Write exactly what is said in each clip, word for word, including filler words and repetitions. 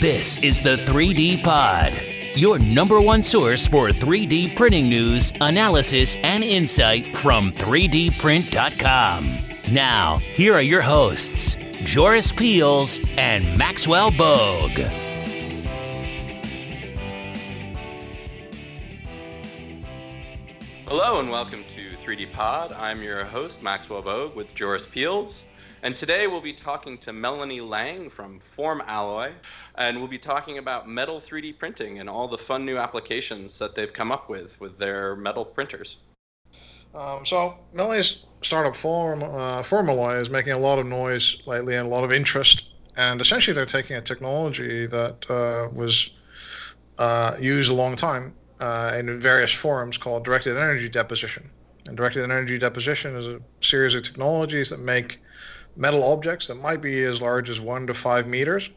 This is the three D Pod, your number one source for three D printing news, analysis, and insight from three D print dot com. Now, here are your hosts, Joris Peels and Maxwell Bogue. Hello and welcome to three D Pod. I'm your host, Maxwell Bogue, with Joris Peels. And today we'll be talking to Melanie Lang from Form Alloy, and we'll be talking about metal three D printing and all the fun new applications that they've come up with with their metal printers. Um, so Melanie's startup Form, uh, Form Alloy is making a lot of noise lately and a lot of interest. And essentially they're taking a technology that uh, was uh, used a long time uh, in various forms called directed energy deposition. And directed energy deposition is a series of technologies that make metal objects that might be as large as one to five meters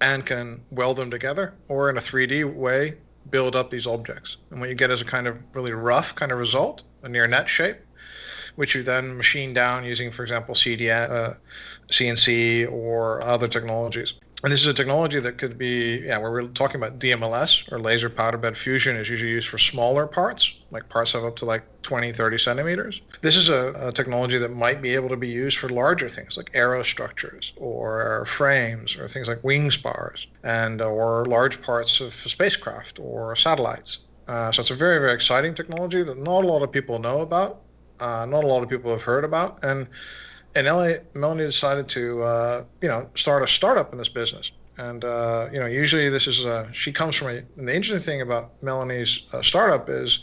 and can weld them together or in a three D way build up these objects. And what you get is a kind of really rough kind of result, a near net shape, which you then machine down using, for example, C N C or other technologies. And this is a technology that could be, yeah, where we're talking about D M L S or laser powder bed fusion is usually used for smaller parts, like parts of up to like twenty, thirty centimeters. This is a, a technology that might be able to be used for larger things like aero structures or frames or things like wing spars and or large parts of spacecraft or satellites. Uh, so it's a very, very exciting technology that not a lot of people know about, uh, not a lot of people have heard about. And And L A, Melanie decided to, uh, you know, start a startup in this business. And, uh, you know, usually this is, a, she comes from a, and the interesting thing about Melanie's uh, startup is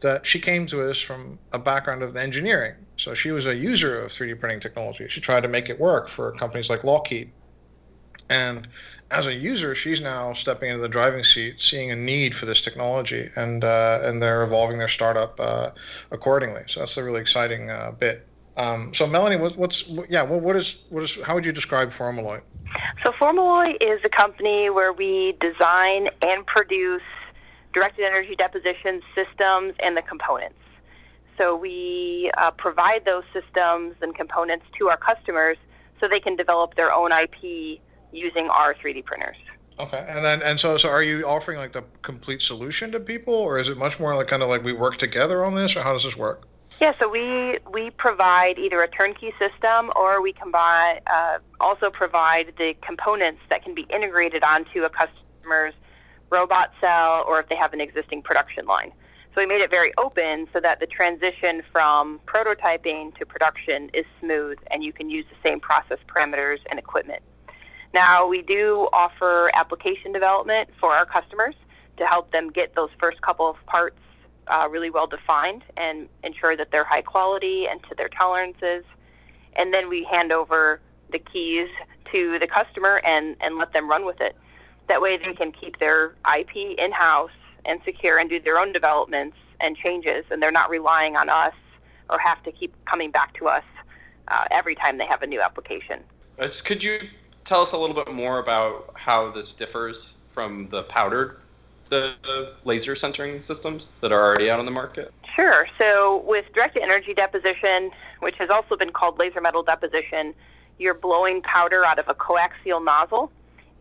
that she came to us from a background of engineering. So she was a user of three D printing technology. She tried to make it work for companies like Lockheed. And as a user, she's now stepping into the driving seat, seeing a need for this technology, and uh, and they're evolving their startup uh, accordingly. So that's the really exciting uh, bit. Um, so Melanie, what, what's yeah? Well, what is what is? How would you describe Form Alloy? So Form Alloy is a company where we design and produce directed energy deposition systems and the components. So we uh, provide those systems and components to our customers so they can develop their own I P using our three D printers. Okay, and then and so so are you offering like the complete solution to people, or is it much more like kind of like we work together on this, or how does this work? Yeah, so we we provide either a turnkey system or we combine, uh, also provide the components that can be integrated onto a customer's robot cell or if they have an existing production line. So we made it very open so that the transition from prototyping to production is smooth and you can use the same process parameters and equipment. Now, we do offer application development for our customers to help them get those first couple of parts Uh, really well defined and ensure that they're high quality and to their tolerances. And then we hand over the keys to the customer and, and let them run with it. That way they can keep their I P in-house and secure and do their own developments and changes, and they're not relying on us or have to keep coming back to us uh, every time they have a new application. Could you tell us a little bit more about how this differs from the powdered the laser sintering systems that are already out on the market? Sure. So with directed energy deposition, which has also been called laser metal deposition, you're blowing powder out of a coaxial nozzle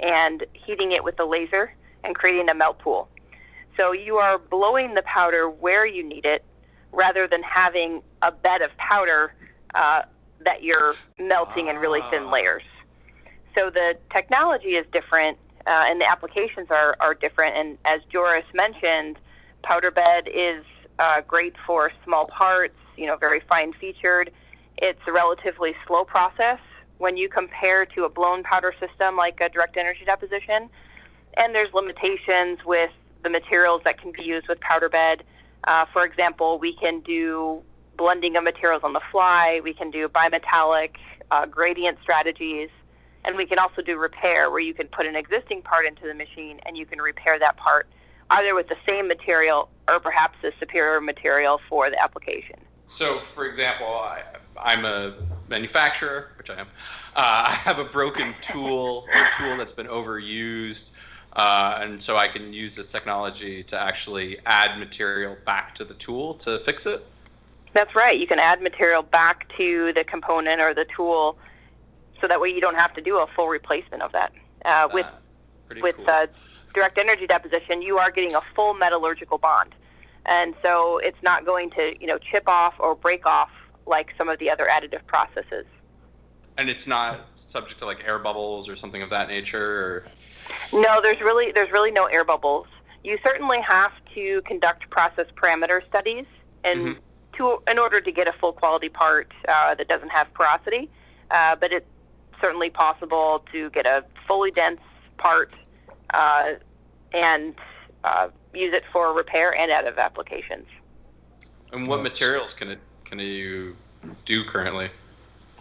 and heating it with the laser and creating a melt pool. So you are blowing the powder where you need it rather than having a bed of powder uh, that you're melting ah. in really thin layers. So the technology is different. Uh, and the applications are, are different. And as Joris mentioned, powder bed is uh, great for small parts, you know, very fine featured. It's a relatively slow process when you compare to a blown powder system like a direct energy deposition. And there's limitations with the materials that can be used with powder bed. Uh, for example, we can do blending of materials on the fly. We can do bimetallic uh, gradient strategies. And we can also do repair, where you can put an existing part into the machine and you can repair that part either with the same material or perhaps a superior material for the application. So, for example, I, I'm a manufacturer, which I am. Uh, I have a broken tool or a tool that's been overused. Uh, and so I can use this technology to actually add material back to the tool to fix it? That's right. You can add material back to the component or the tool, so that way you don't have to do a full replacement of that. Uh, with Pretty with cool. uh, direct energy deposition, you are getting a full metallurgical bond. And so it's not going to, you know, chip off or break off like some of the other additive processes. And it's not subject to like air bubbles or something of that nature? Or... No, there's really there's really no air bubbles. You certainly have to conduct process parameter studies and mm-hmm. to in order to get a full quality part uh, that doesn't have porosity, uh, but it's certainly possible to get a fully dense part uh, and uh, use it for repair and additive applications. And what materials can it can you do currently?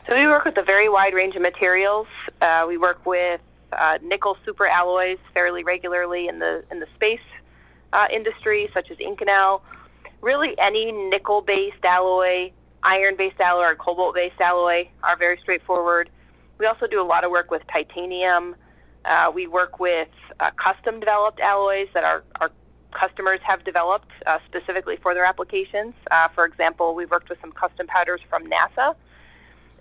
So we work with a very wide range of materials. Uh, we work with uh, nickel superalloys fairly regularly in the in the space uh, industry, such as Inconel. Really, any nickel-based alloy, iron-based alloy, or cobalt-based alloy are very straightforward. We also do a lot of work with titanium. Uh, we work with uh, custom-developed alloys that our, our customers have developed uh, specifically for their applications. Uh, for example, we've worked with some custom powders from NASA.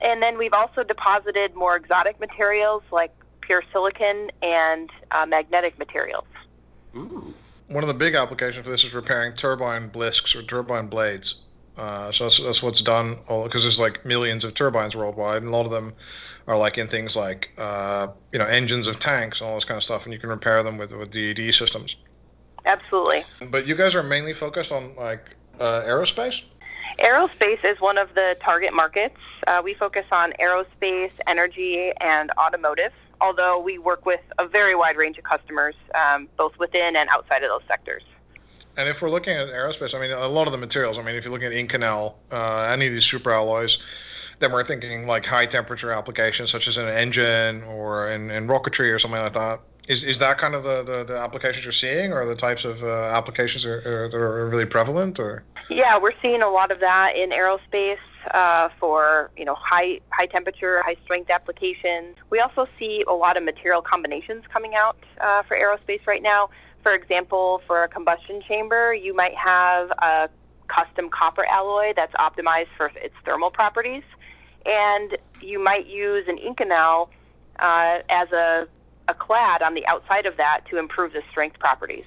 And then we've also deposited more exotic materials like pure silicon and uh, magnetic materials. Ooh. One of the big applications for this is repairing turbine blisks or turbine blades. Uh, so that's, that's what's done, because there's like millions of turbines worldwide, and a lot of them are like in things like, uh, you know, engines of tanks and all this kind of stuff, and you can repair them with, with D A D systems. Absolutely. But you guys are mainly focused on like uh, aerospace? Aerospace is one of the target markets. Uh, we focus on aerospace, energy, and automotive, although we work with a very wide range of customers, um, both within and outside of those sectors. And if we're looking at aerospace, I mean, a lot of the materials, I mean, if you're looking at Inconel, uh, any of these super alloys, then we're thinking like high temperature applications, such as in an engine or in, in rocketry or something like that. Is is that kind of the, the, the applications you're seeing, or the types of uh, applications are, are, that are really prevalent? Or yeah, we're seeing a lot of that in aerospace uh, for you know high high temperature, high strength applications. We also see a lot of material combinations coming out uh, for aerospace right now. For example, for a combustion chamber, you might have a custom copper alloy that's optimized for its thermal properties, and you might use an Inconel uh, as a a clad on the outside of that to improve the strength properties.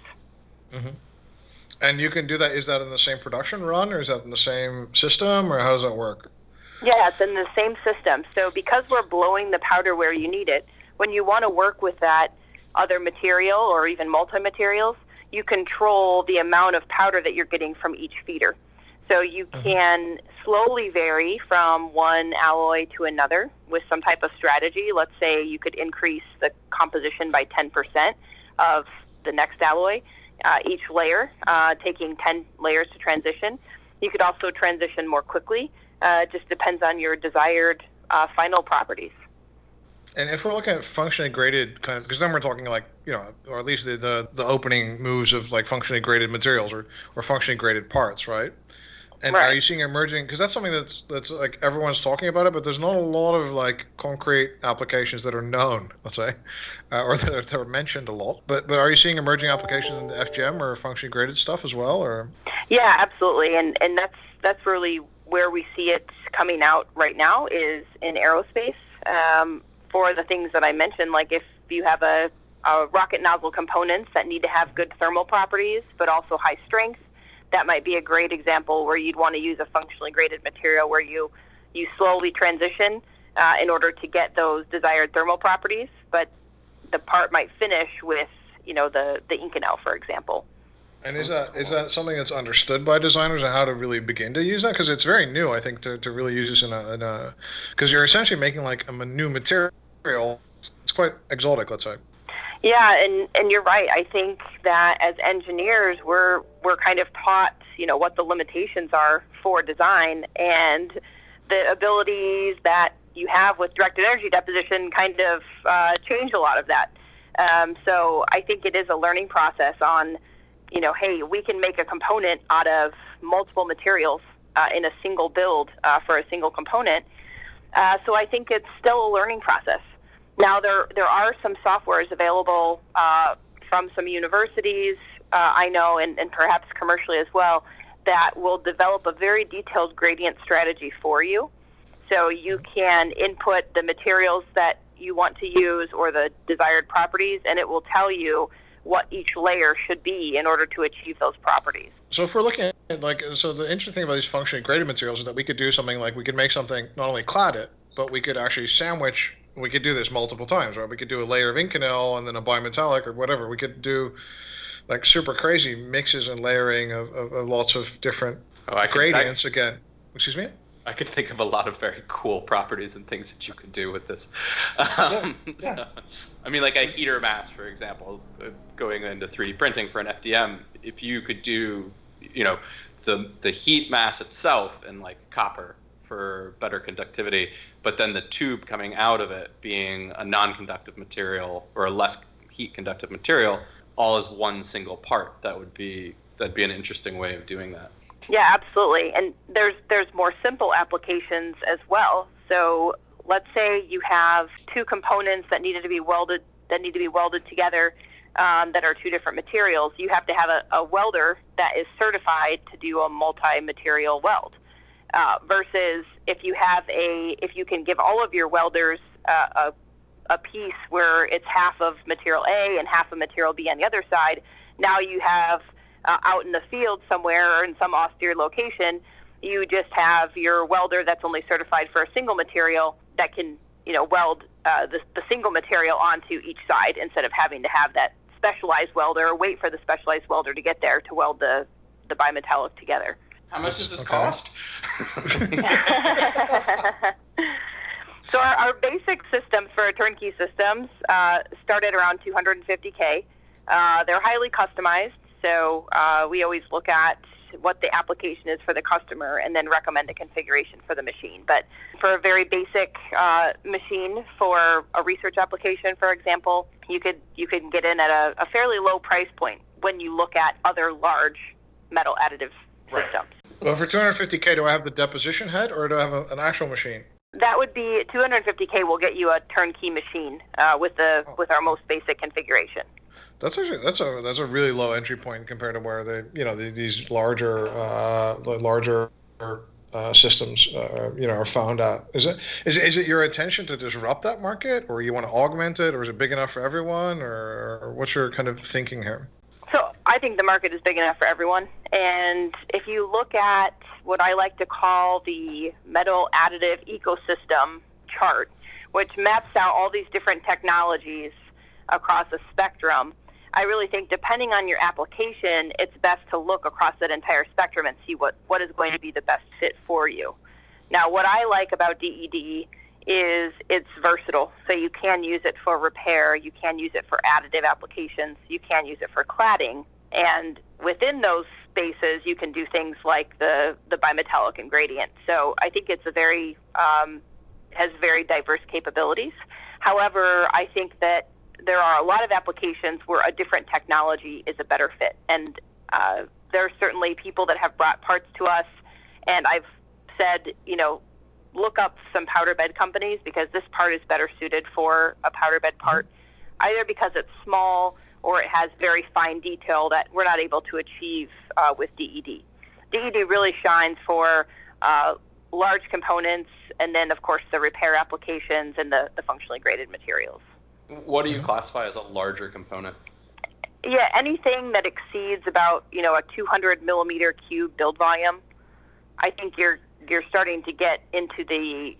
Mm-hmm. And you can do that, is that in the same production run, or is that in the same system, or how does that work? Yeah, it's in the same system. So because we're blowing the powder where you need it, when you want to work with that other material or even multi-materials, you control the amount of powder that you're getting from each feeder. So you can slowly vary from one alloy to another with some type of strategy. Let's say you could increase the composition by ten percent of the next alloy, uh, each layer, uh, taking ten layers to transition. You could also transition more quickly. Uh, it just depends on your desired uh, final properties. And if we're looking at functionally graded, kind of, because then we're talking like, you know, or at least the, the, the opening moves of like functionally graded materials or, or functionally graded parts, right? And right. Are you seeing emerging? Because that's something that's that's like everyone's talking about it, but there's not a lot of like concrete applications that are known, let's say, uh, or that are, that are mentioned a lot. But but are you seeing emerging applications in the F G M or functionally graded stuff as well? Or yeah, absolutely, and and that's that's really where we see it coming out right now is in aerospace um, for the things that I mentioned. Like if you have a, a rocket nozzle components that need to have good thermal properties, but also high strength. That might be a great example where you'd want to use a functionally graded material where you, you slowly transition uh, in order to get those desired thermal properties, but the part might finish with, you know, the, the Inconel, for example. And is that is that something that's understood by designers and how to really begin to use that? Because it's very new, I think, to, to really use this in a... Because you're essentially making like a new material. It's quite exotic, let's say. Yeah, and, and you're right. I think that as engineers, we're we're kind of taught, you know, what the limitations are for design, and the abilities that you have with directed energy deposition kind of uh, change a lot of that. Um, so I think it is a learning process on, you know, hey, we can make a component out of multiple materials uh, in a single build uh, for a single component. Uh, so I think it's still a learning process. Now, there there are some softwares available uh, from some universities, uh, I know, and, and perhaps commercially as well, that will develop a very detailed gradient strategy for you. So you can input the materials that you want to use or the desired properties, and it will tell you what each layer should be in order to achieve those properties. So if we're looking at, like, so the interesting thing about these functionally graded materials is that we could do something like, we could make something, not only clad it, but we could actually sandwich, we could do this multiple times, right? We could do a layer of Inconel and then a bimetallic or whatever. We could do like super crazy mixes and layering of, of, of lots of different oh, I gradients could, I, again. Excuse me? I could think of a lot of very cool properties and things that you could do with this. Um, yeah, yeah. I mean, like a heater mass, for example, going into three D printing for an F D M, if you could do, you know, the the heat mass itself in like copper for better conductivity, but then the tube coming out of it being a non-conductive material or a less heat conductive material, all as one single part, that would be, that'd be an interesting way of doing that. Yeah, absolutely. And there's there's more simple applications as well. So let's say you have two components that needed to be welded that need to be welded together um, that are two different materials. You have to have a, a welder that is certified to do a multi-material weld. Uh, versus if you have a if you can give all of your welders uh, a a piece where it's half of material A and half of material B on the other side, now you have Uh, out in the field somewhere or in some austere location, you just have your welder that's only certified for a single material that can, you know, weld uh, the, the single material onto each side instead of having to have that specialized welder or wait for the specialized welder to get there to weld the, the bimetallic together. How much does this okay. cost? So our, our basic systems for turnkey systems uh, start at around two hundred fifty thousand dollars. Uh, they're highly customized. So uh, we always look at what the application is for the customer and then recommend a configuration for the machine. But for a very basic uh, machine for a research application, for example, you could you can get in at a, a fairly low price point when you look at other large metal additive right. systems. Well, for two hundred fifty thousand dollars, do I have the deposition head or do I have a, an actual machine? That would be two hundred fifty thousand dollars will get you a turnkey machine uh, with the oh. with our most basic configuration. That's actually that's a that's a really low entry point compared to where the you know the, these larger uh, larger uh, systems uh, you know are found at. Is it is is it your intention to disrupt that market, or you want to augment it, or is it big enough for everyone, or, or what's your kind of thinking here? So I think the market is big enough for everyone, and if you look at what I like to call the metal additive ecosystem chart, which maps out all these different technologies across a spectrum, I really think depending on your application, it's best to look across that entire spectrum and see what, what is going to be the best fit for you. Now, what I like about D E D is it's versatile. So you can use it for repair, you can use it for additive applications, you can use it for cladding. And within those spaces, you can do things like the, the bimetallic and gradient. So I think it's a very, um, has very diverse capabilities. However, I think that there are a lot of applications where a different technology is a better fit. And uh, there are certainly people that have brought parts to us. And I've said, you know, look up some powder bed companies because this part is better suited for a powder bed part, either because it's small or it has very fine detail that we're not able to achieve uh, with D E D. D E D really shines for uh, large components and then, of course, the repair applications and the, the functionally graded materials. What do you classify as a larger component? Yeah, anything that exceeds about, you know, a two hundred millimeter cube build volume, I think you're you're starting to get into the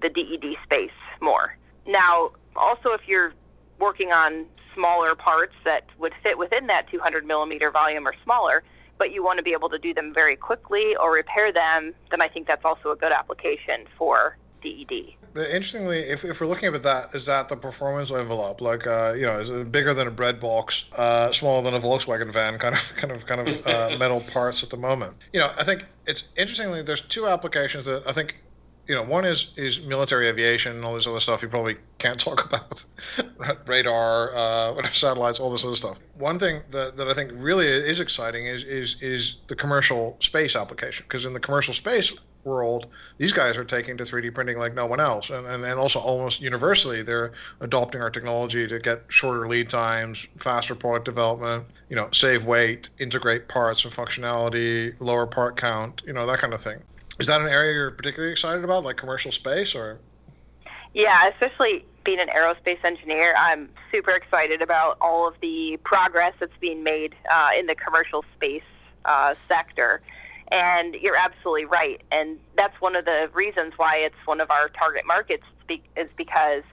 the D E D space more. Now, also if you're working on smaller parts that would fit within that two hundred millimeter volume or smaller, but you want to be able to do them very quickly or repair them, then I think that's also a good application for D E D. Interestingly, if, if we're looking at that, is that the performance envelope? Like, uh, you know, is it bigger than a bread box, uh, smaller than a Volkswagen van, kind of, kind of, kind of uh, metal parts at the moment? You know, I think it's interestingly there's two applications that I think, you know, one is is military aviation and all this other stuff you probably can't talk about, radar, uh, whatever, satellites, all this other stuff. One thing that, that I think really is exciting is is is the commercial space application, because in the commercial space world, these guys are taking to three D printing like no one else, and, and and also almost universally they're adopting our technology to get shorter lead times, faster product development, you know, save weight, integrate parts and functionality, lower part count, you know, that kind of thing. Is that an area you're particularly excited about, like commercial space, or? Yeah, especially being an aerospace engineer, I'm super excited about all of the progress that's being made uh, in the commercial space uh, sector. And you're absolutely right. And that's one of the reasons why it's one of our target markets, is because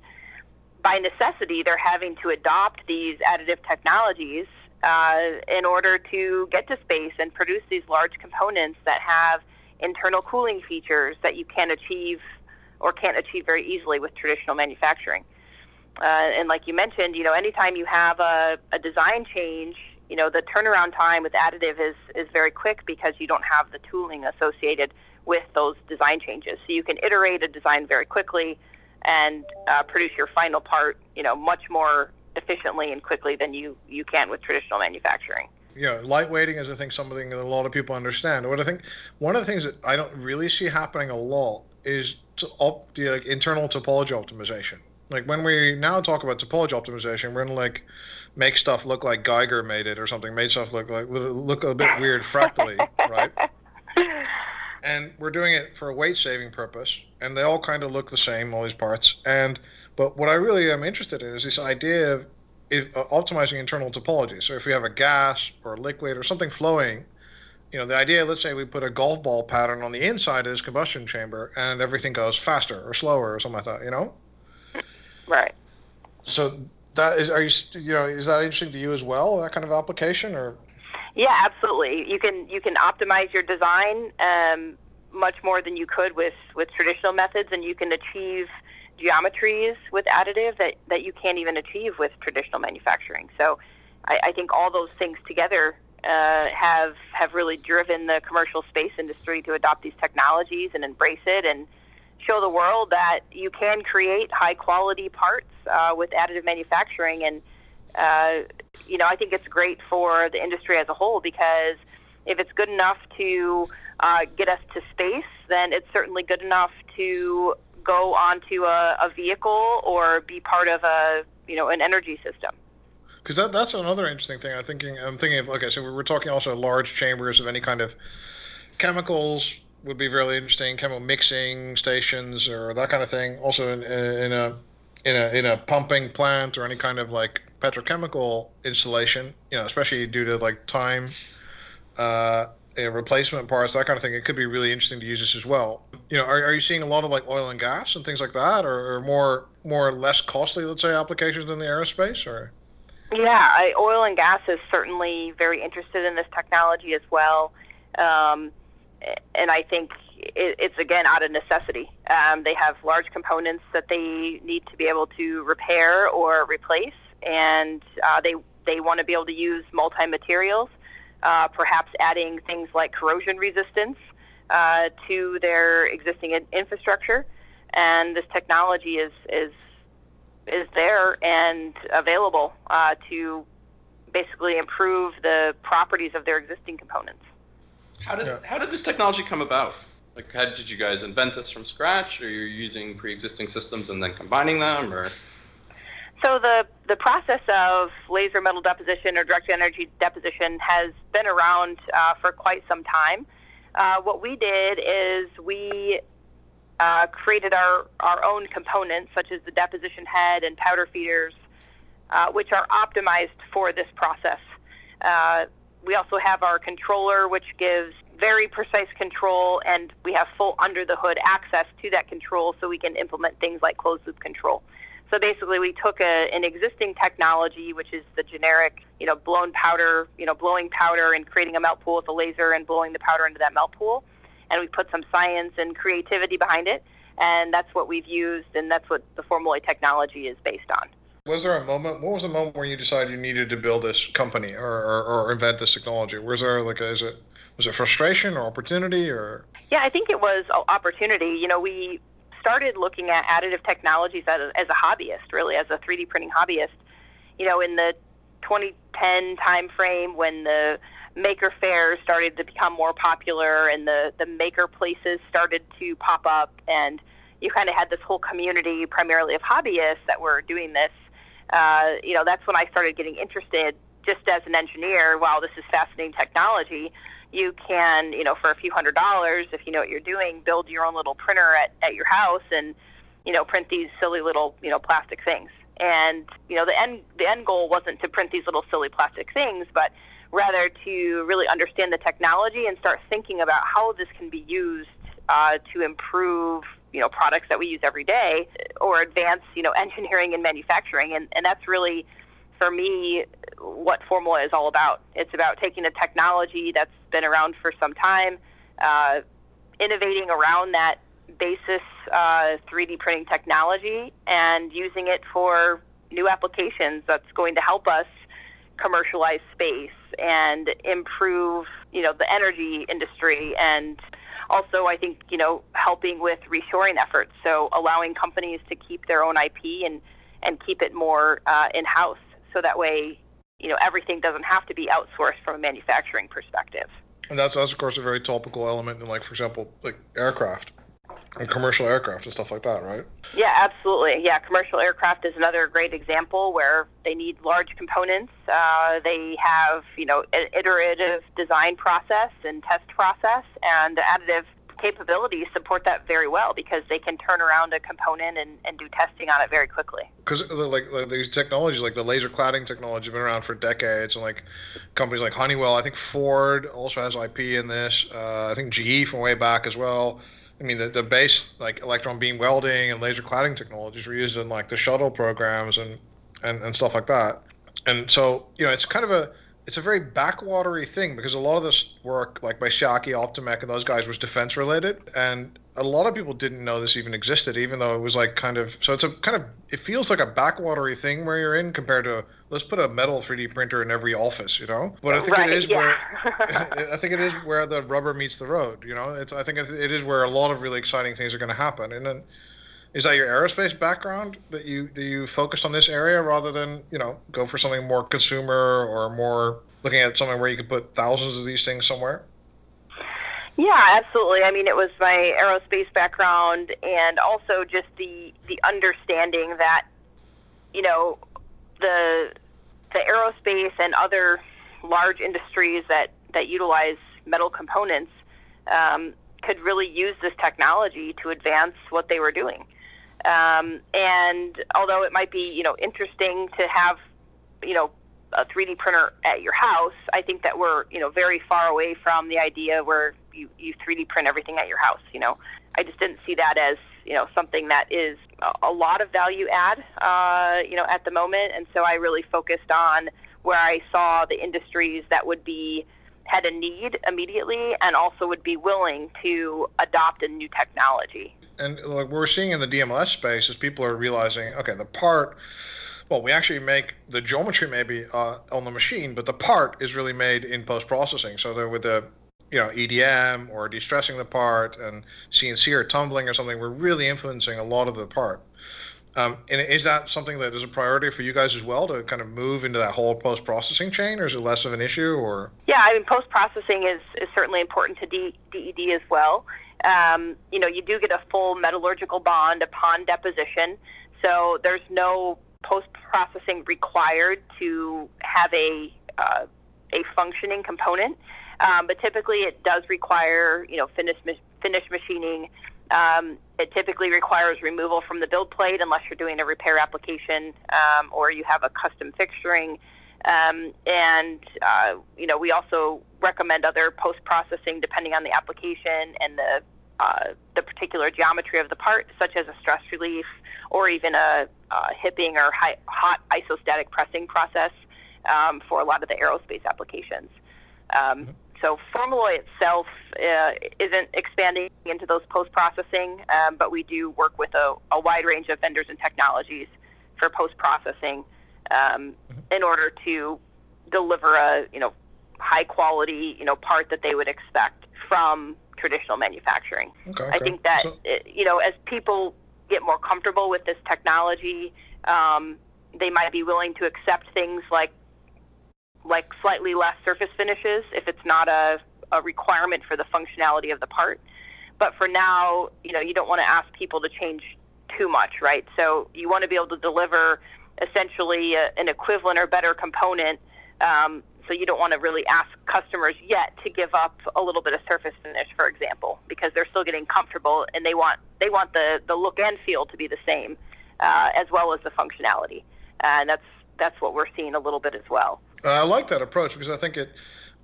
by necessity, they're having to adopt these additive technologies uh, in order to get to space and produce these large components that have internal cooling features that you can't achieve or can't achieve very easily with traditional manufacturing. Uh, and like you mentioned, you know, anytime you have a, a design change, you know, the turnaround time with additive is, is very quick because you don't have the tooling associated with those design changes. So you can iterate a design very quickly and uh, produce your final part, you know, much more efficiently and quickly than you, you can with traditional manufacturing. Yeah, lightweighting is, I think, something that a lot of people understand. What I think, one of the things that I don't really see happening a lot is to op- the like, internal topology optimization. Like when we now talk about topology optimization, we're gonna like make stuff look like Geiger made it or something, made stuff look like look a bit weird fractally, right? And we're doing it for a weight-saving purpose, and they all kind of look the same, all these parts. And but what I really am interested in is this idea of if, uh, optimizing internal topology. So if we have a gas or a liquid or something flowing, you know, the idea, let's say we put a golf ball pattern on the inside of this combustion chamber and everything goes faster or slower or something like that, you know? Right. So that is, are you, you know, is that interesting to you as well, that kind of application, or? Yeah, absolutely. You can, you can optimize your design um, much more than you could with, with traditional methods, and you can achieve geometries with additive that, that you can't even achieve with traditional manufacturing. So I, I think all those things together Uh, have have really driven the commercial space industry to adopt these technologies and embrace it and show the world that you can create high quality parts uh, with additive manufacturing. And uh, you know, I think it's great for the industry as a whole, because if it's good enough to uh, get us to space, then it's certainly good enough to go onto a, a vehicle or be part of a, you know, an energy system. Because that, that's another interesting thing I'm thinking, I'm thinking of. Okay, so we were talking also large chambers of any kind of chemicals would be really interesting, chemical mixing stations or that kind of thing. Also in, in a in a in a pumping plant or any kind of like petrochemical installation, you know, especially due to like time, uh, replacement parts, that kind of thing. It could be really interesting to use this as well. You know, are are you seeing a lot of like oil and gas and things like that, or, or more more or less costly, let's say, applications in the aerospace, or? Yeah, I, oil and gas is certainly very interested in this technology as well, um, and I think it, it's, again, out of necessity. Um, they have large components that they need to be able to repair or replace, and uh, they they want to be able to use multi-materials, uh, perhaps adding things like corrosion resistance uh, to their existing infrastructure, and this technology is is is there and available uh, to basically improve the properties of their existing components. How did yeah. how did this technology come about? Like, how did you guys invent this from scratch, or you're using pre-existing systems and then combining them, or? So the the process of laser metal deposition or directed energy deposition has been around uh, for quite some time. Uh, what we did is we Uh, created our, our own components, such as the deposition head and powder feeders, uh, which are optimized for this process. Uh, we also have our controller, which gives very precise control, and we have full under-the-hood access to that control, so we can implement things like closed-loop control. So basically, we took a, an existing technology, which is the generic, you know, blown powder, you know, blowing powder and creating a melt pool with a laser and blowing the powder into that melt pool. And we put some science and creativity behind it, and that's what we've used, and that's what the Form Alloy technology is based on. Was there a moment, what was the moment where you decided you needed to build this company or, or, or invent this technology? Was there like, a, is it, was it frustration or opportunity, or? Yeah, I think it was opportunity. You know, we started looking at additive technologies as a, as a hobbyist, really, as a three D printing hobbyist. You know, in the twenty ten timeframe, when the maker fairs started to become more popular and the, the maker places started to pop up, and you kind of had this whole community primarily of hobbyists that were doing this. Uh, you know, that's when I started getting interested, just as an engineer. Wow, this is fascinating technology. You can, you know, for a few hundred dollars, if you know what you're doing, build your own little printer at, at your house and, you know, print these silly little, you know, plastic things. And, you know, the end the end goal wasn't to print these little silly plastic things, but rather to really understand the technology and start thinking about how this can be used uh, to improve, you know, products that we use every day, or advance, you know, engineering and manufacturing. And, and that's really, for me, what Formula is all about. It's about taking a technology that's been around for some time, uh, innovating around that basis uh, three D printing technology, and using it for new applications that's going to help us commercialize space and improve, you know, the energy industry. And also, I think, you know, helping with reshoring efforts, so allowing companies to keep their own I P and, and keep it more uh, in-house, so that way, you know, everything doesn't have to be outsourced from a manufacturing perspective. And that's, that's of course, a very topical element in, like, for example, like aircraft and commercial aircraft and stuff like that, right? Yeah, absolutely. Yeah, commercial aircraft is another great example where they need large components. Uh, they have, you know, an iterative design process and test process, and the additive capabilities support that very well, because they can turn around a component and, and do testing on it very quickly. Because like, like these technologies, like the laser cladding technology, have been around for decades, and like companies like Honeywell, I think Ford also has I P in this. Uh, I think G E from way back as well. I mean, the, the base, like electron beam welding and laser cladding technologies were used in like the shuttle programs and, and, and stuff like that. And so, you know, it's kind of a, it's a very backwatery thing, because a lot of this work, like by Shockey, Optimec, and those guys, was defense related. And a lot of people didn't know this even existed, even though it was like kind of, so it's a kind of, it feels like a backwatery thing where you're in, compared to, let's put a metal three D printer in every office, you know? But I think right, it is yeah. where, I think it is where the rubber meets the road, you know? It's, I think it is where a lot of really exciting things are going to happen. And then, is that your aerospace background that you, that you focused on this area, rather than, you know, go for something more consumer, or more looking at something where you could put thousands of these things somewhere? Yeah, absolutely. I mean, it was my aerospace background, and also just the the understanding that, you know, the the aerospace and other large industries that, that utilize metal components um, could really use this technology to advance what they were doing. Um, and although it might be, you know, interesting to have, you know, a three D printer at your house, I think that we're, you know, very far away from the idea where you, you three D print everything at your house. You know, I just didn't see that as, you know, something that is a lot of value add, uh, you know, at the moment. And so I really focused on where I saw the industries that would be, had a need immediately, and also would be willing to adopt a new technology. And like we're seeing in the D M L S space, is people are realizing, okay, the part, well, we actually make the geometry maybe uh, on the machine, but the part is really made in post-processing. So they're with the, you know, E D M or de-stressing the part, and C N C or tumbling or something, we're really influencing a lot of the part. Um, and is that something that is a priority for you guys as well, to kind of move into that whole post-processing chain, or is it less of an issue? Or yeah, I mean, post-processing is, is certainly important to D E D as well. Um, you know, you do get a full metallurgical bond upon deposition, so there's no post-processing required to have a uh, a functioning component. Um, but typically, it does require, you know, finished finished machining. Um, it typically requires removal from the build plate, unless you're doing a repair application, um, or you have a custom fixturing. Um, and, uh, you know, we also recommend other post-processing depending on the application and the, uh, the particular geometry of the part, such as a stress relief, or even a, uh, hipping or high, hot isostatic pressing process, um, for a lot of the aerospace applications. Um, mm-hmm. So Form Alloy itself uh, isn't expanding into those post-processing, um, but we do work with a, a wide range of vendors and technologies for post-processing um, mm-hmm. in order to deliver a, you know, high-quality, you know, part that they would expect from traditional manufacturing. Okay, okay. I think that, so- it, you know, as people get more comfortable with this technology, um, they might be willing to accept things like like slightly less surface finishes if it's not a, a requirement for the functionality of the part. But for now, you know, you don't want to ask people to change too much, right? So you want to be able to deliver essentially a, an equivalent or better component, um, So you don't want to really ask customers yet to give up a little bit of surface finish, for example, because they're still getting comfortable and they want they want the, the look and feel to be the same, uh, as well as the functionality. Uh, and that's that's what we're seeing a little bit as well. I like that approach because I think it.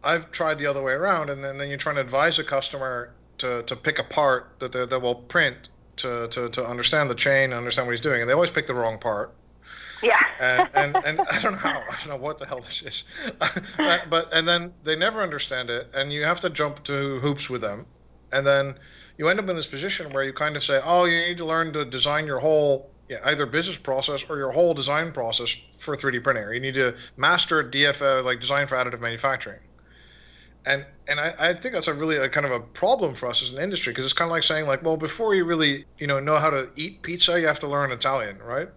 I've tried the other way around, and then, then you're trying to advise a customer to, to pick a part that that will print to, to, to understand the chain, understand what he's doing, and they always pick the wrong part. Yeah. and, and and I don't know how, I don't know what the hell this is, but and then they never understand it, and you have to jump to hoops with them, and then you end up in this position where you kind of say, oh, you need to learn to design your whole yeah, either business process or your whole design process for three D printing. Or you need to master D F A, like design for additive manufacturing. And and I, I think that's a really a kind of a problem for us as an industry, because it's kind of like saying, like, well, before you really, you know, know how to eat pizza, you have to learn Italian, right?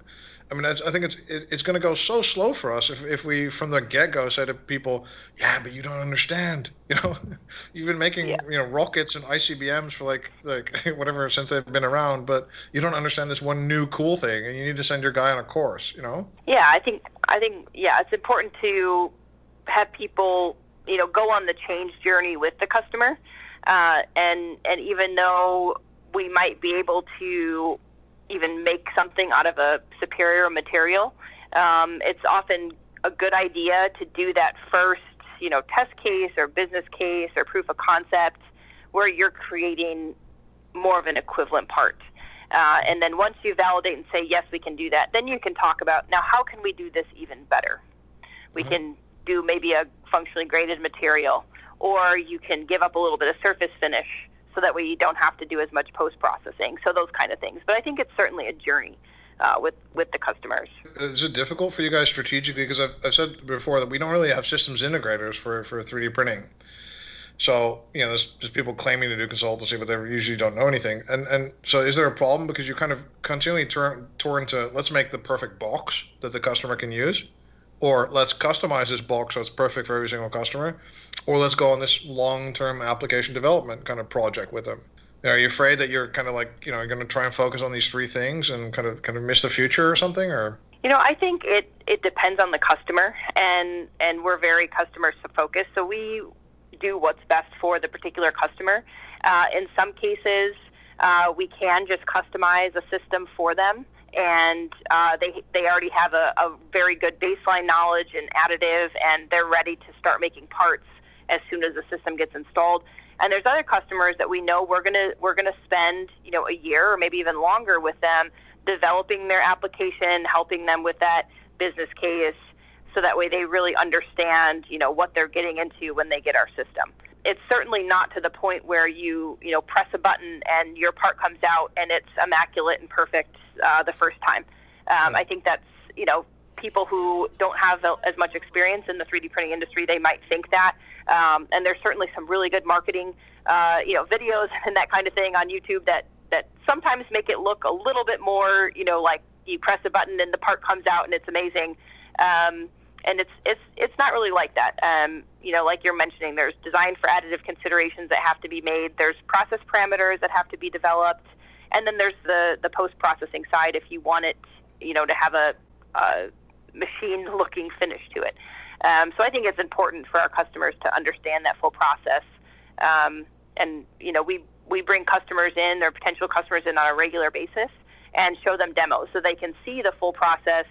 I mean, that's, I think it's it's going to go so slow for us if, if we from the get-go say to people, yeah, but you don't understand, you know, you've been making yeah. you know rockets and I C B Ms for like like whatever since they've been around, but you don't understand this one new cool thing, and you need to send your guy on a course, you know? Yeah, I think I think yeah, it's important to have people, you know, go on the change journey with the customer. Uh, and, and even though we might be able to even make something out of a superior material, um, it's often a good idea to do that first, you know, test case or business case or proof of concept where you're creating more of an equivalent part. Uh, and then once you validate and say, yes, we can do that, then you can talk about, now, how can we do this even better? We mm-hmm. can do maybe a functionally graded material, or you can give up a little bit of surface finish so that way you don't have to do as much post-processing, so those kind of things. But I think it's certainly a journey uh, with, with the customers. Is it difficult for you guys strategically? Because I've, I've said before that we don't really have systems integrators for, for three D printing. So, you know, there's, there's people claiming to do consultancy, but they usually don't know anything. And and so is there a problem because you kind of continually turn, turn to, let's make the perfect box that the customer can use? Or let's customize this box so it's perfect for every single customer, or let's go on this long-term application development kind of project with them. You know, are you afraid that you're kind of like, you know, you're going to try and focus on these three things and kind of kind of miss the future or something? Or you know, I think it, it depends on the customer, and and we're very customer-focused, so we do what's best for the particular customer. Uh, in some cases, uh, we can just customize a system for them. And uh, they they already have a, a very good baseline knowledge in additive, and they're ready to start making parts as soon as the system gets installed. And there's other customers that we know we're gonna we're gonna spend you know a year or maybe even longer with them developing their application, helping them with that business case, so that way they really understand you know what they're getting into when they get our system. It's certainly not to the point where you you know press a button and your part comes out and it's immaculate and perfect uh, the first time. Um, I think that's, you know, people who don't have as much experience in the three D printing industry, they might think that. Um, and there's certainly some really good marketing, uh, you know, videos and that kind of thing on YouTube that, that sometimes make it look a little bit more, you know, like you press a button and the part comes out and it's amazing. Um, And it's it's it's not really like that. Um, you know, like you're mentioning, there's design for additive considerations that have to be made. There's process parameters that have to be developed, and then there's the, the post-processing side if you want it, you know, to have a, a machine-looking finish to it. Um, so I think it's important for our customers to understand that full process. Um, and you know, we we bring customers in or potential customers in on a regular basis and show them demos so they can see the full process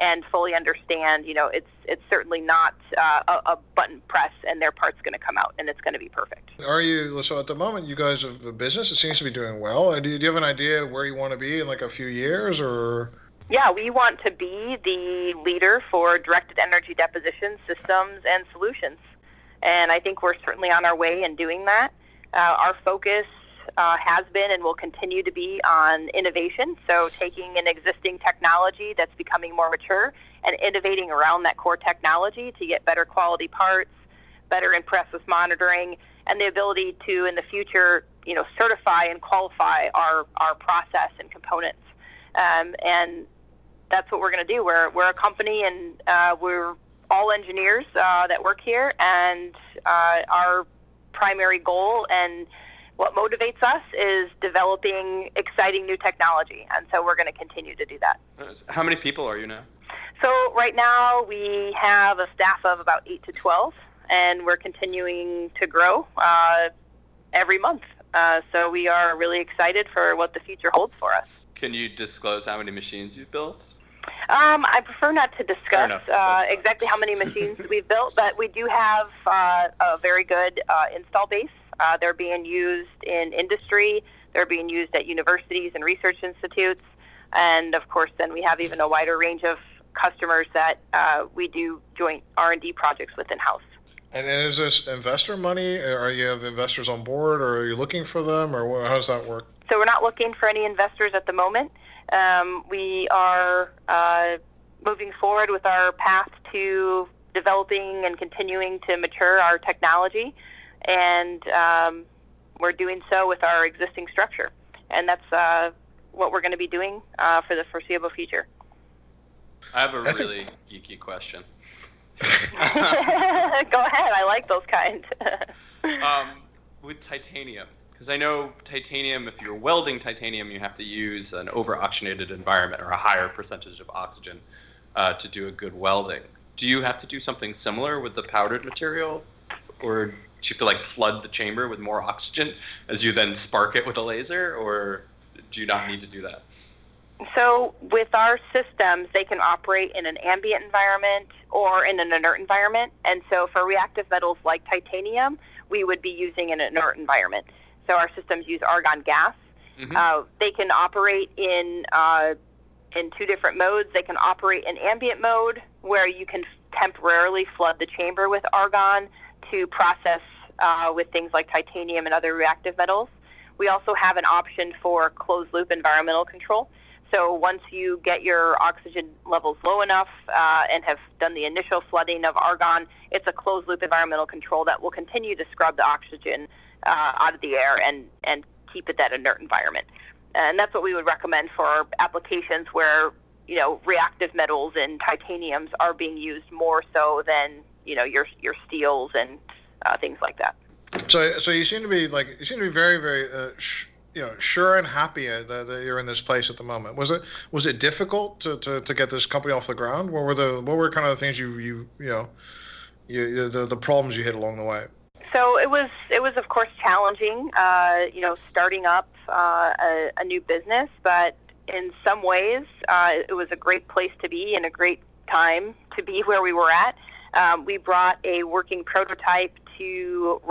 and fully understand, you know, it's it's certainly not uh, a, a button press and their part's going to come out and it's going to be perfect. Are you, so at the moment, you guys have a business, it seems to be doing well. Do you, do you have an idea where you want to be in like a few years or? Yeah, we want to be the leader for directed energy deposition systems and solutions. And I think we're certainly on our way in doing that. Uh, our focus Uh, has been and will continue to be on innovation, so taking an existing technology that's becoming more mature and innovating around that core technology to get better quality parts, better in process monitoring, and the ability to, in the future, you know, certify and qualify our, our process and components. Um, and that's what we're going to do. We're, we're a company, and uh, we're all engineers uh, that work here, and uh, our primary goal and what motivates us is developing exciting new technology, and so we're going to continue to do that. How many people are you now? So right now we have a staff of about eight to twelve, and we're continuing to grow uh, every month. Uh, so we are really excited for what the future holds for us. Can you disclose how many machines you've built? Um, I prefer not to discuss uh, exactly how many machines we've built, but we do have uh, a very good uh, install base. Uh, they're being used in industry. They're being used at universities and research institutes. And, of course, then we have even a wider range of customers that uh, we do joint R and D projects with in-house. And is this investor money? Are you have investors on board, or are you looking for them, or how does that work? So we're not looking for any investors at the moment. Um, we are uh, moving forward with our path to developing and continuing to mature our technology, and um, we're doing so with our existing structure. And that's uh, what we're going to be doing uh, for the foreseeable future. I have a really geeky question. Go ahead. I like those kind. um, with titanium, because I know titanium, if you're welding titanium, you have to use an over-oxygenated environment or a higher percentage of oxygen uh, to do a good welding. Do you have to do something similar with the powdered material, or do you have to like flood the chamber with more oxygen as you then spark it with a laser, or do you not need to do that? So with our systems, they can operate in an ambient environment or in an inert environment. And so for reactive metals like titanium, we would be using an inert environment. So our systems use argon gas. Mm-hmm. Uh, they can operate in uh, in two different modes. They can operate in ambient mode, where you can temporarily flood the chamber with argon to process uh, with things like titanium and other reactive metals. We also have an option for closed-loop environmental control. So once you get your oxygen levels low enough uh, and have done the initial flooding of argon, it's a closed-loop environmental control that will continue to scrub the oxygen uh, out of the air and, and keep it that inert environment. And that's what we would recommend for applications where, you know, reactive metals and titaniums are being used more so than, you know, your your steels and uh, things like that. So, so you seem to be like you seem to be very, very. Uh, sh- You know, sure and happy that you're in this place at the moment. Was it was it difficult to, to, to get this company off the ground? What were the what were kind of the things you you you know you, the the problems you hit along the way? So it was it was of course challenging. Uh, you know, starting up uh, a, a new business, but in some ways uh, it was a great place to be and a great time to be where we were at. Um, we brought a working prototype to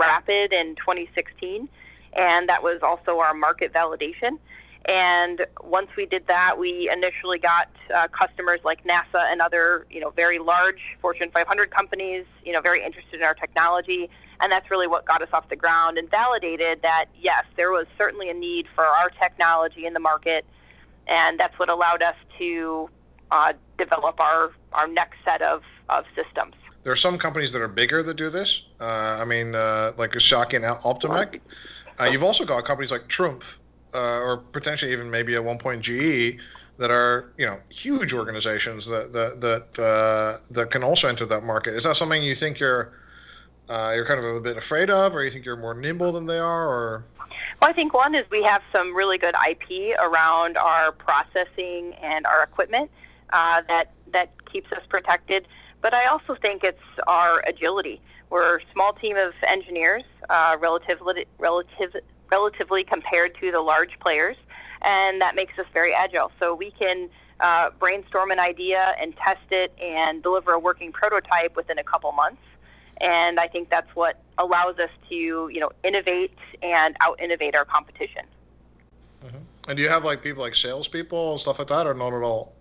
Rapid in twenty sixteen. And that was also our market validation. And once we did that, we initially got uh, customers like NASA and other, you know, very large Fortune five hundred companies, you know, very interested in our technology. And that's really what got us off the ground and validated that, yes, there was certainly a need for our technology in the market. And that's what allowed us to uh, develop our, our next set of, of systems. There are some companies that are bigger that do this. Uh, I mean, uh, like Shockey and Optimec. Uh, you've also got companies like Trumpf, uh, or potentially even maybe at one point G E, that are, you know, huge organizations that that that uh, that can also enter that market. Is that something you think you're uh, you're kind of a bit afraid of, or you think you're more nimble than they are, or? Well, I think one is we have some really good I P around our processing and our equipment uh, that that keeps us protected. But I also think it's our agility. We're a small team of engineers, uh, relatively, relative, relatively compared to the large players, and that makes us very agile. So we can uh, brainstorm an idea and test it and deliver a working prototype within a couple months. And I think that's what allows us to, you know, innovate and out-innovate our competition. Mm-hmm. And do you have like people like salespeople and stuff like that, or not at all?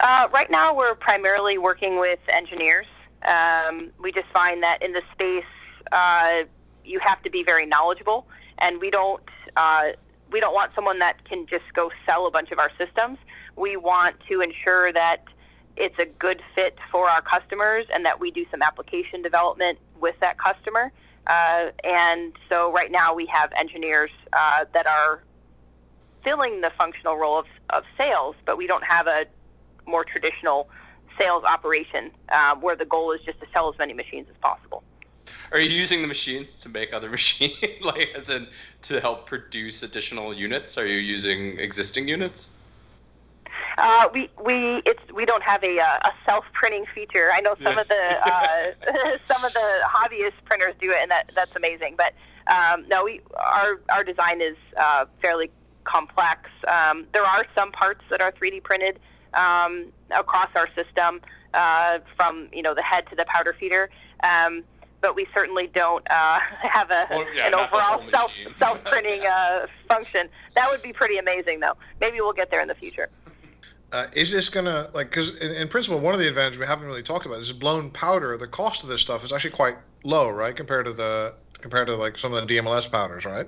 Uh, right now, we're primarily working with engineers. Um, we just find that in the space, uh, you have to be very knowledgeable, and we don't uh, we don't want someone that can just go sell a bunch of our systems. We want to ensure that it's a good fit for our customers, and that we do some application development with that customer. Uh, and so, right now, we have engineers uh, that are filling the functional role of, of sales, but we don't have a more traditional sales operation uh, where the goal is just to sell as many machines as possible. Are you using the machines to make other machines, like as in to help produce additional units? Are you using existing units? Uh, we we it's we don't have a a self-printing feature. I know some of the uh, some of the hobbyist printers do it, and that that's amazing. But um, no, we our our design is uh, fairly complex. Um, there are some parts that are three D printed um, across our system, uh, from you know the head to the powder feeder. Um, But we certainly don't uh, have a, well, yeah, an overall self, self-printing uh, function. That would be pretty amazing, though. Maybe we'll get there in the future. Uh, is this going to, like, because in, in principle, one of the advantages we haven't really talked about is blown powder. The cost of this stuff is actually quite low, right, compared to, the compared to like, some of the D M L S powders, right?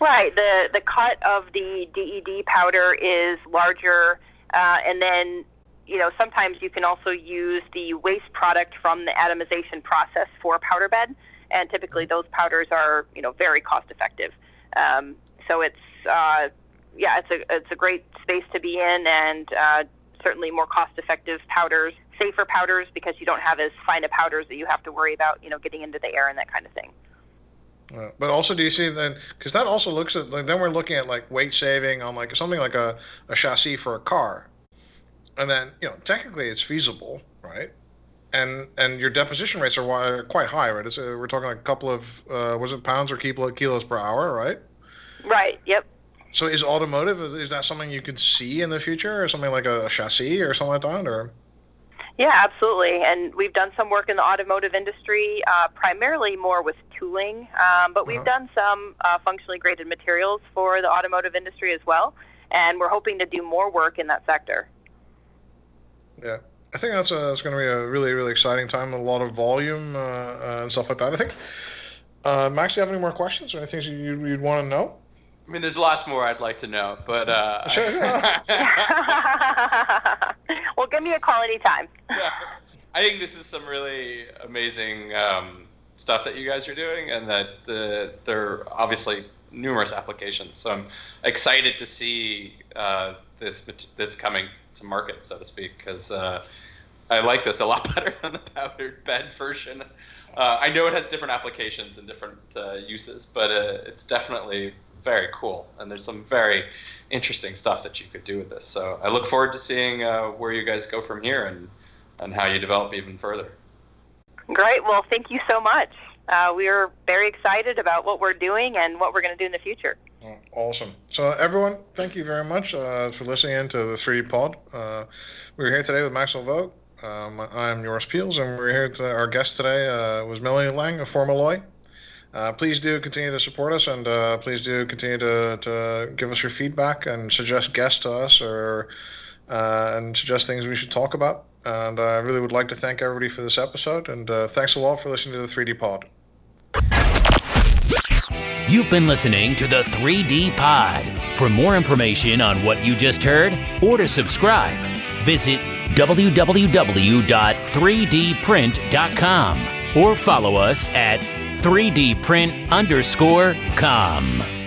Right. The, the cut of the D E D powder is larger, uh, and then... You know, sometimes you can also use the waste product from the atomization process for powder bed, and typically those powders are, you know, very cost effective. Um, so it's, uh, yeah, it's a it's a great space to be in, and uh, certainly more cost effective powders, safer powders, because you don't have as fine a powders that you have to worry about, you know, getting into the air and that kind of thing. Uh, but also, do you see then, because that also looks at, like, then we're looking at like weight saving on like something like a, a chassis for a car. And then, you know, technically it's feasible, right? And and your deposition rates are quite high, right? It's, uh, we're talking like a couple of, uh, was it pounds or kilos per hour, right? Right, yep. So is automotive, is that something you could see in the future, or something like a chassis or something like that? Or? Yeah, absolutely. And we've done some work in the automotive industry, uh, primarily more with tooling, um, but we've uh-huh. done some uh, functionally graded materials for the automotive industry as well. And we're hoping to do more work in that sector. Yeah, I think that's, a, that's going to be a really, really exciting time, a lot of volume uh, uh, and stuff like that, I think. Uh, Max, do you have any more questions or any things you, you'd want to know? I mean, there's lots more I'd like to know, but... Uh, sure, I... Well, give me a call anytime. Yeah. I think this is some really amazing um, stuff that you guys are doing, and that the, there are obviously numerous applications. So I'm excited to see uh, this this coming to market, so to speak, because uh, I like this a lot better than the powdered bed version. Uh, I know it has different applications and different uh, uses, but uh, it's definitely very cool, and there's some very interesting stuff that you could do with this. So I look forward to seeing uh, where you guys go from here, and, and how you develop even further. Great. Well, thank you so much. Uh, we are very excited about what we're doing and what we're going to do in the future. Awesome. So everyone, thank you very much uh, for listening in to the three D Pod. Uh, we're here today with Maxwell Bogue. Um, I'm Joris Peels, and we're here to, our guest today uh, was Melanie Lang of Form Alloy. Uh, please do continue to support us, and uh, please do continue to, to give us your feedback and suggest guests to us, or uh, and suggest things we should talk about. And I really would like to thank everybody for this episode, and uh, thanks a lot for listening to the three D Pod. You've been listening to the three D Pod. For more information on what you just heard, or to subscribe, visit w w w dot three d print dot com or follow us at three d print underscore com.